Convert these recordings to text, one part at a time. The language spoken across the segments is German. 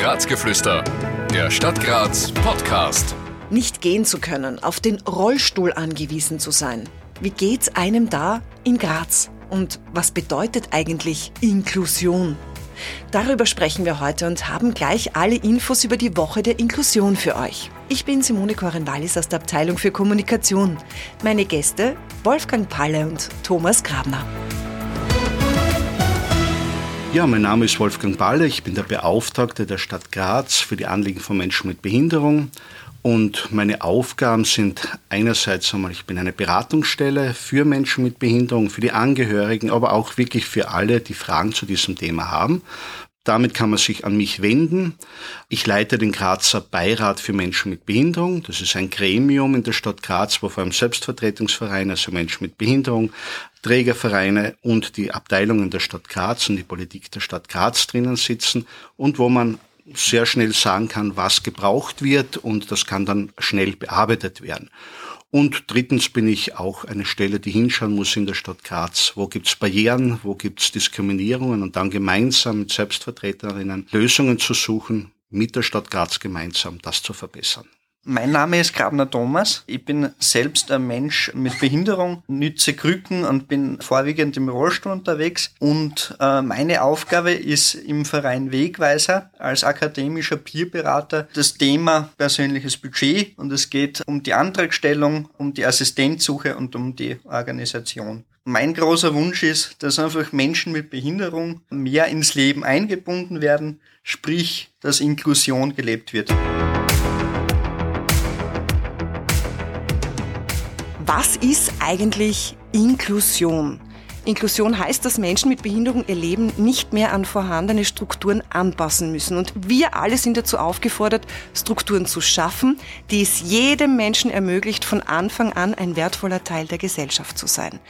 Grazgeflüster, der Stadt Graz Podcast. Nicht gehen zu können, auf den Rollstuhl angewiesen zu sein. Wie geht's einem da in Graz? Und was bedeutet eigentlich Inklusion? Darüber sprechen wir heute und haben gleich alle Infos über die Woche der Inklusion für euch. Ich bin Simone Korenwallis aus der Abteilung für Kommunikation. Meine Gäste Wolfgang Palle und Thomas Grabner. Ja, mein Name ist Wolfgang Palle, ich bin der Beauftragte der Stadt Graz für die Anliegen von Menschen mit Behinderung. Und meine Aufgaben sind einerseits einmal, ich bin eine Beratungsstelle für Menschen mit Behinderung, für die Angehörigen, aber auch wirklich für alle, die Fragen zu diesem Thema haben. Damit kann man sich an mich wenden. Ich leite den Grazer Beirat für Menschen mit Behinderung. Das ist ein Gremium in der Stadt Graz, wo vor allem Selbstvertretungsvereine, also Menschen mit Behinderung, Trägervereine und die Abteilungen der Stadt Graz und die Politik der Stadt Graz drinnen sitzen und wo man sehr schnell sagen kann, was gebraucht wird, und das kann dann schnell bearbeitet werden. Und drittens bin ich auch eine Stelle, die hinschauen muss in der Stadt Graz. Wo gibt's Barrieren, wo gibt's Diskriminierungen, und dann gemeinsam mit Selbstvertreterinnen Lösungen zu suchen, mit der Stadt Graz gemeinsam das zu verbessern. Mein Name ist Grabner Thomas, ich bin selbst ein Mensch mit Behinderung, nütze Krücken und bin vorwiegend im Rollstuhl unterwegs, und meine Aufgabe ist im Verein Wegweiser als akademischer Peerberater das Thema persönliches Budget, und es geht um die Antragstellung, um die Assistenzsuche und um die Organisation. Mein großer Wunsch ist, dass einfach Menschen mit Behinderung mehr ins Leben eingebunden werden, sprich, dass Inklusion gelebt wird. Was ist eigentlich Inklusion? Inklusion heißt, dass Menschen mit Behinderung ihr Leben nicht mehr an vorhandene Strukturen anpassen müssen. Und wir alle sind dazu aufgefordert, Strukturen zu schaffen, die es jedem Menschen ermöglicht, von Anfang an ein wertvoller Teil der Gesellschaft zu sein.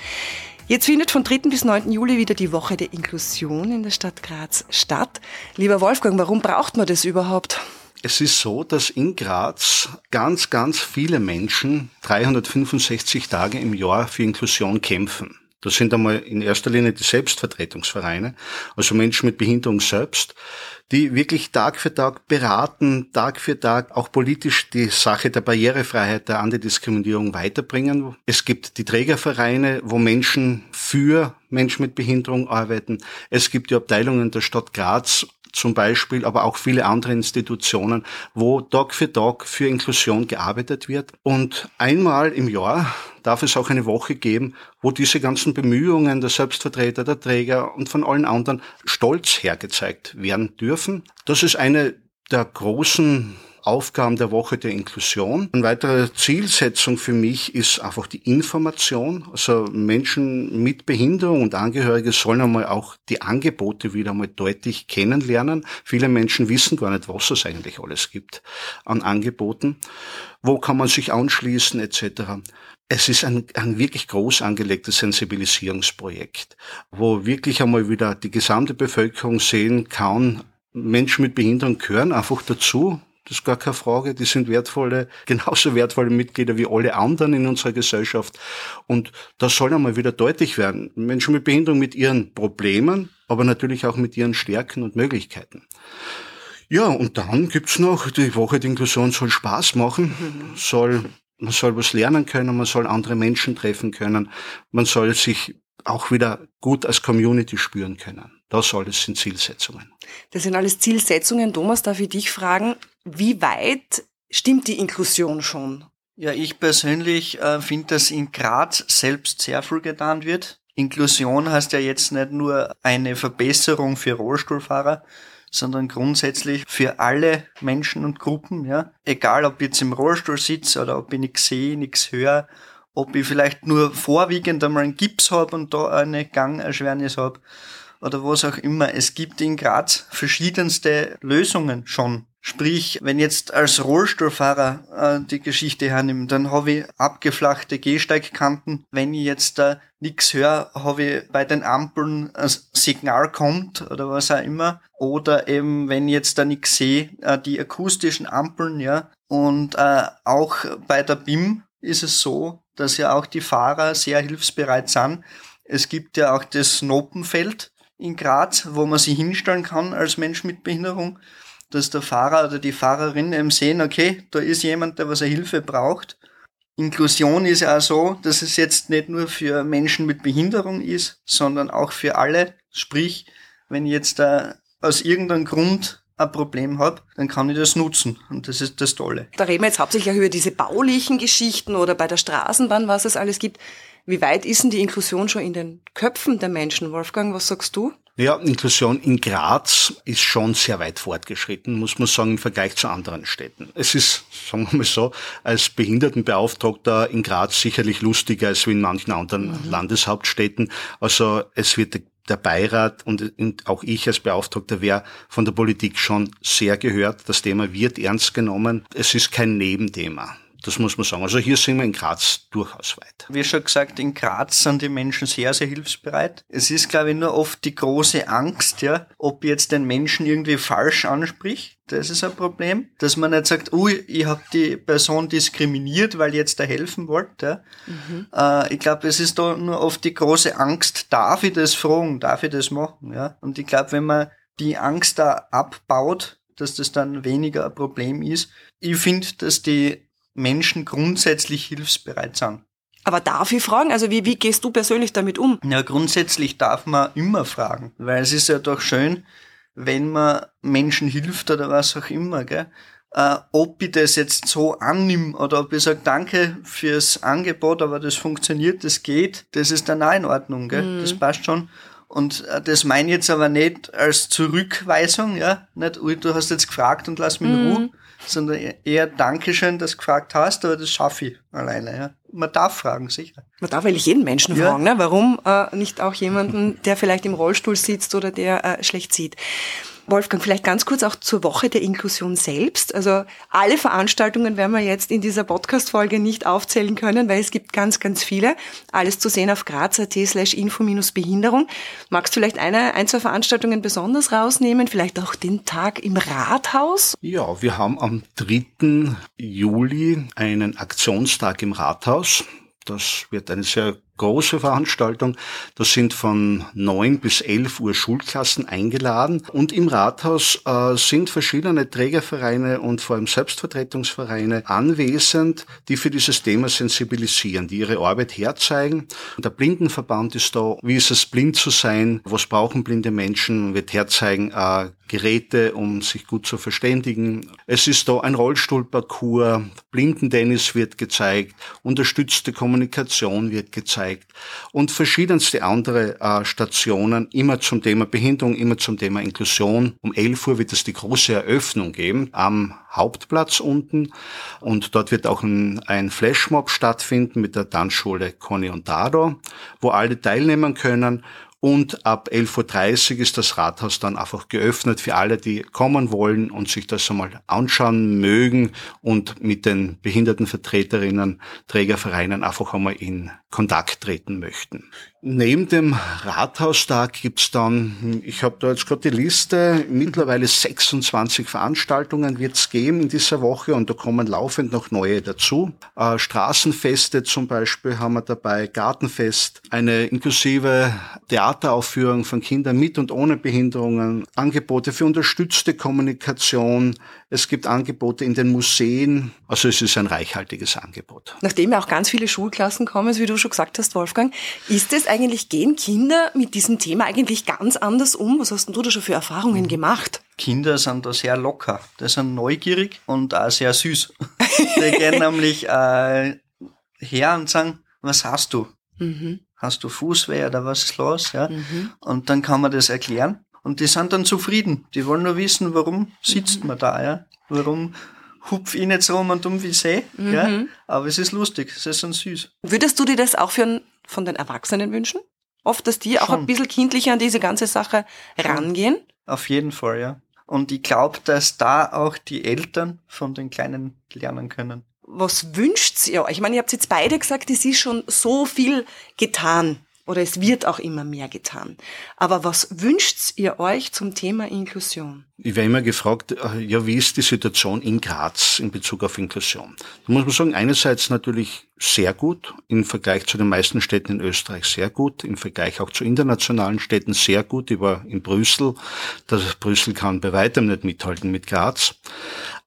Jetzt findet von 3. bis 9. Juli wieder die Woche der Inklusion in der Stadt Graz statt. Lieber Wolfgang, warum braucht man das überhaupt? Es ist so, dass in Graz ganz, ganz viele Menschen 365 Tage im Jahr für Inklusion kämpfen. Das sind einmal in erster Linie die Selbstvertretungsvereine, also Menschen mit Behinderung selbst, die wirklich Tag für Tag beraten, Tag für Tag auch politisch die Sache der Barrierefreiheit, der Antidiskriminierung weiterbringen. Es gibt die Trägervereine, wo Menschen für Menschen mit Behinderung arbeiten. Es gibt die Abteilungen der Stadt Graz zum Beispiel, aber auch viele andere Institutionen, wo Tag für Inklusion gearbeitet wird. Und einmal im Jahr darf es auch eine Woche geben, wo diese ganzen Bemühungen der Selbstvertreter, der Träger und von allen anderen stolz hergezeigt werden dürfen. Das ist eine der großen Aufgaben der Woche der Inklusion. Eine weitere Zielsetzung für mich ist einfach die Information. Also Menschen mit Behinderung und Angehörige sollen einmal auch die Angebote wieder einmal deutlich kennenlernen. Viele Menschen wissen gar nicht, was es eigentlich alles gibt an Angeboten. Wo kann man sich anschließen etc. Es ist ein wirklich groß angelegtes Sensibilisierungsprojekt, wo wirklich einmal wieder die gesamte Bevölkerung sehen kann, Menschen mit Behinderung gehören einfach dazu. Das ist gar keine Frage, die sind genauso wertvolle Mitglieder wie alle anderen in unserer Gesellschaft. Und das soll einmal wieder deutlich werden. Menschen mit Behinderung mit ihren Problemen, aber natürlich auch mit ihren Stärken und Möglichkeiten. Ja, und dann gibt's noch, die Woche der Inklusion soll Spaß machen, man soll was lernen können, man soll andere Menschen treffen können, man soll sich auch wieder gut als Community spüren können. Das soll es sind Zielsetzungen. Das sind alles Zielsetzungen. Thomas, darf ich dich fragen, wie weit stimmt die Inklusion schon? Ja, ich persönlich finde, dass in Graz selbst sehr viel getan wird. Inklusion heißt ja jetzt nicht nur eine Verbesserung für Rollstuhlfahrer, sondern grundsätzlich für alle Menschen und Gruppen. Ja, egal, ob ich jetzt im Rollstuhl sitze oder ob ich nichts sehe, nichts höre, ob ich vielleicht nur vorwiegend einmal einen Gips habe und da eine Gangerschwernis habe oder was auch immer. Es gibt in Graz verschiedenste Lösungen schon. Sprich, wenn jetzt als Rollstuhlfahrer die Geschichte hernimmt, dann habe ich abgeflachte Gehsteigkanten. Wenn ich jetzt da nichts höre, habe ich bei den Ampeln ein Signal kommt oder was auch immer. Oder eben, wenn ich jetzt da nichts sehe, die akustischen Ampeln, ja. Und auch bei der BIM ist es so, dass ja auch die Fahrer sehr hilfsbereit sind. Es gibt ja auch das Knotenfeld in Graz, wo man sich hinstellen kann als Mensch mit Behinderung. dass der Fahrer oder die Fahrerin eben sehen, okay, da ist jemand, der was eine Hilfe braucht. Inklusion ist ja auch so, dass es jetzt nicht nur für Menschen mit Behinderung ist, sondern auch für alle. Sprich, wenn ich jetzt da aus irgendeinem Grund ein Problem habe, dann kann ich das nutzen. Und das ist das Tolle. Da reden wir jetzt hauptsächlich über diese baulichen Geschichten oder bei der Straßenbahn, was es alles gibt. Wie weit ist denn die Inklusion schon in den Köpfen der Menschen? Wolfgang, was sagst du? Ja, Inklusion in Graz ist schon sehr weit fortgeschritten, muss man sagen, im Vergleich zu anderen Städten. Es ist, sagen wir mal so, als Behindertenbeauftragter in Graz sicherlich lustiger als in manchen anderen Landeshauptstädten. Also es wird der Beirat und auch ich als Beauftragter wäre von der Politik schon sehr gehört. Das Thema wird ernst genommen. Es ist kein Nebenthema. Das muss man sagen. Also hier sind wir in Graz durchaus weit. Wie schon gesagt, in Graz sind die Menschen sehr, sehr hilfsbereit. Es ist, glaube ich, nur oft die große Angst, ja, ob jetzt den Menschen irgendwie falsch anspricht. Das ist ein Problem. Dass man nicht sagt, ich habe die Person diskriminiert, weil ich jetzt da helfen wollte. Ja. Ich glaube, es ist da nur oft die große Angst, darf ich das fragen, darf ich das machen? Ja? Und ich glaube, wenn man die Angst da abbaut, dass das dann weniger ein Problem ist. Ich finde, dass die Menschen grundsätzlich hilfsbereit sind. Aber darf ich fragen? Also wie gehst du persönlich damit um? Ja, grundsätzlich darf man immer fragen, weil es ist ja doch schön, wenn man Menschen hilft oder was auch immer, gell? Ob ich das jetzt so annimm oder ob ich sage, danke fürs Angebot, aber das funktioniert, das geht, das ist dann auch in Ordnung, gell? Das passt schon. Und das meine ich jetzt aber nicht als Zurückweisung, ja, nicht, du hast jetzt gefragt und lass mich in Ruhe, sondern eher Dankeschön, dass du gefragt hast, aber das schaffe ich alleine, ja. Man darf fragen, sicher. Man darf eigentlich jeden Menschen fragen, ne? Warum nicht auch jemanden, der vielleicht im Rollstuhl sitzt oder der schlecht sieht. Wolfgang, vielleicht ganz kurz auch zur Woche der Inklusion selbst. Also alle Veranstaltungen werden wir jetzt in dieser Podcast-Folge nicht aufzählen können, weil es gibt ganz, ganz viele. Alles zu sehen auf graz.at/info-Behinderung. Magst du vielleicht ein, zwei Veranstaltungen besonders rausnehmen? Vielleicht auch den Tag im Rathaus? Ja, wir haben am 3. Juli einen Aktionstag im Rathaus. Das wird eine sehr große Veranstaltung. Da sind von 9 bis 11 Uhr Schulklassen eingeladen. Und im Rathaus sind verschiedene Trägervereine und vor allem Selbstvertretungsvereine anwesend, die für dieses Thema sensibilisieren, die ihre Arbeit herzeigen. Der Blindenverband ist da. Wie ist es, blind zu sein? Was brauchen blinde Menschen? Wird herzeigen Geräte, um sich gut zu verständigen. Es ist da ein Rollstuhlparcours. Blindentennis wird gezeigt. Unterstützte Kommunikation wird gezeigt. Und verschiedenste andere Stationen, immer zum Thema Behinderung, immer zum Thema Inklusion. Um 11 Uhr wird es die große Eröffnung geben am Hauptplatz unten und dort wird auch ein Flashmob stattfinden mit der Tanzschule Conny und Dado, wo alle teilnehmen können. Und ab 11.30 Uhr ist das Rathaus dann einfach geöffnet für alle, die kommen wollen und sich das einmal anschauen mögen und mit den Behindertenvertreterinnen, Trägervereinen einfach einmal in Kontakt treten möchten. Neben dem Rathaustag gibt's dann, ich habe da jetzt gerade die Liste, mittlerweile 26 Veranstaltungen wird's geben in dieser Woche und da kommen laufend noch neue dazu. Straßenfeste zum Beispiel haben wir dabei, Gartenfest, eine inklusive Theateraufführung von Kindern mit und ohne Behinderungen, Angebote für unterstützte Kommunikation, es gibt Angebote in den Museen, also es ist ein reichhaltiges Angebot. Nachdem ja auch ganz viele Schulklassen kommen, wie du schon gesagt hast, Wolfgang, ist es eigentlich, gehen Kinder mit diesem Thema eigentlich ganz anders um? Was hast denn du da schon für Erfahrungen gemacht? Kinder sind da sehr locker, die sind neugierig und auch sehr süß. Die gehen nämlich her und sagen, was hast du? Hast du Fußweh oder was ist los? Ja? Und dann kann man das erklären und die sind dann zufrieden. Die wollen nur wissen, warum sitzt man da? Ja? Warum hupf ich nicht so rum und um wie See? Ja? Aber es ist lustig, es ist dann süß. Würdest du dir das auch von den Erwachsenen wünschen? Oft, dass die schon auch ein bisschen kindlicher an diese ganze Sache rangehen? Auf jeden Fall, ja. Und ich glaube, dass da auch die Eltern von den Kleinen lernen können. Was wünscht ihr euch? Ich meine, ihr habt jetzt beide gesagt, es ist schon so viel getan. oder es wird auch immer mehr getan. Aber was wünscht ihr euch zum Thema Inklusion? Ich werde immer gefragt, ja, wie ist die Situation in Graz in Bezug auf Inklusion? Da muss man sagen, einerseits natürlich sehr gut, im Vergleich zu den meisten Städten in Österreich sehr gut, im Vergleich auch zu internationalen Städten sehr gut. Ich war in Brüssel, das Brüssel kann bei weitem nicht mithalten mit Graz.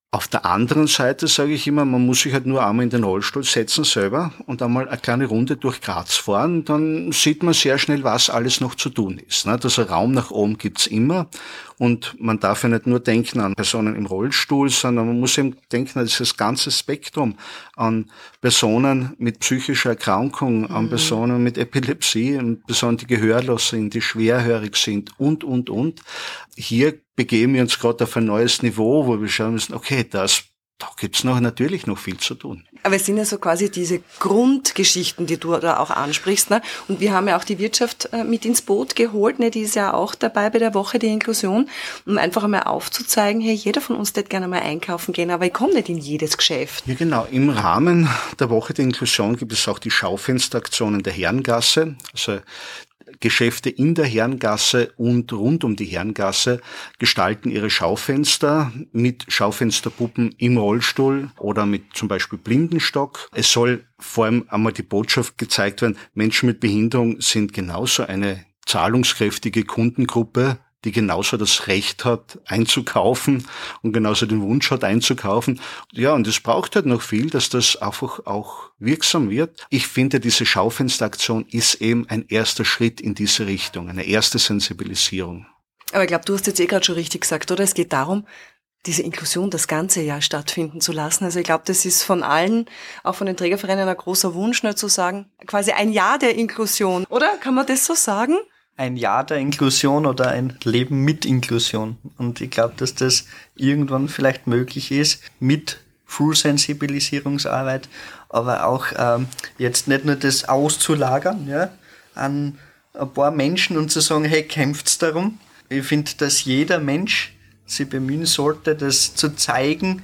Auf der anderen Seite sage ich immer, man muss sich halt nur einmal in den Rollstuhl setzen selber und einmal eine kleine Runde durch Graz fahren, dann sieht man sehr schnell, was alles noch zu tun ist. Also Raum nach oben gibt's immer und man darf ja nicht nur denken an Personen im Rollstuhl, sondern man muss eben denken an dieses ganze Spektrum an Personen mit psychischer Erkrankung, an Personen mit Epilepsie, an Personen, die gehörlos sind, die schwerhörig sind und. Hier begeben wir uns gerade auf ein neues Niveau, wo wir schauen müssen, okay, da gibt's natürlich noch viel zu tun. Aber es sind ja so quasi diese Grundgeschichten, die du da auch ansprichst, ne? Und wir haben ja auch die Wirtschaft mit ins Boot geholt, ne? Die ist ja auch dabei bei der Woche der Inklusion, um einfach einmal aufzuzeigen, hey, jeder von uns würde gerne mal einkaufen gehen, aber ich komme nicht in jedes Geschäft. Ja genau, im Rahmen der Woche der Inklusion gibt es auch die Schaufensteraktion in der Herrengasse, also Geschäfte in der Herrengasse und rund um die Herrengasse gestalten ihre Schaufenster mit Schaufensterpuppen im Rollstuhl oder mit zum Beispiel Blindenstock. Es soll vor allem einmal die Botschaft gezeigt werden, Menschen mit Behinderung sind genauso eine zahlungskräftige Kundengruppe, die genauso das Recht hat, einzukaufen und genauso den Wunsch hat, einzukaufen. Ja, und es braucht halt noch viel, dass das einfach auch wirksam wird. Ich finde, diese Schaufensteraktion ist eben ein erster Schritt in diese Richtung, eine erste Sensibilisierung. Aber ich glaube, du hast jetzt gerade schon richtig gesagt, oder? Es geht darum, diese Inklusion das ganze Jahr stattfinden zu lassen. Also ich glaube, das ist von allen, auch von den Trägervereinen, ein großer Wunsch, nicht zu sagen, quasi ein Jahr der Inklusion, oder? Kann man das so sagen? Ein Jahr der Inklusion oder ein Leben mit Inklusion. Und ich glaube, dass das irgendwann vielleicht möglich ist mit Full-Sensibilisierungsarbeit, aber auch jetzt nicht nur das auszulagern, ja, an ein paar Menschen und zu sagen, hey, kämpft's darum. Ich finde, dass jeder Mensch sich bemühen sollte, das zu zeigen,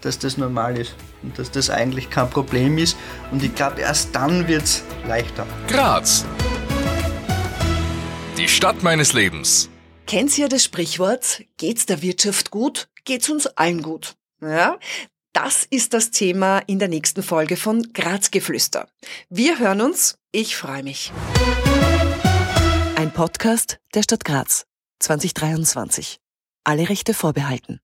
dass das normal ist und dass das eigentlich kein Problem ist. Und ich glaube, erst dann wird's leichter. Graz. Die Stadt meines Lebens. Kennt ihr das Sprichwort, geht's der Wirtschaft gut, geht's uns allen gut? Ja, das ist das Thema in der nächsten Folge von Grazgeflüster. Wir hören uns, ich freue mich. Ein Podcast der Stadt Graz 2023. Alle Rechte vorbehalten.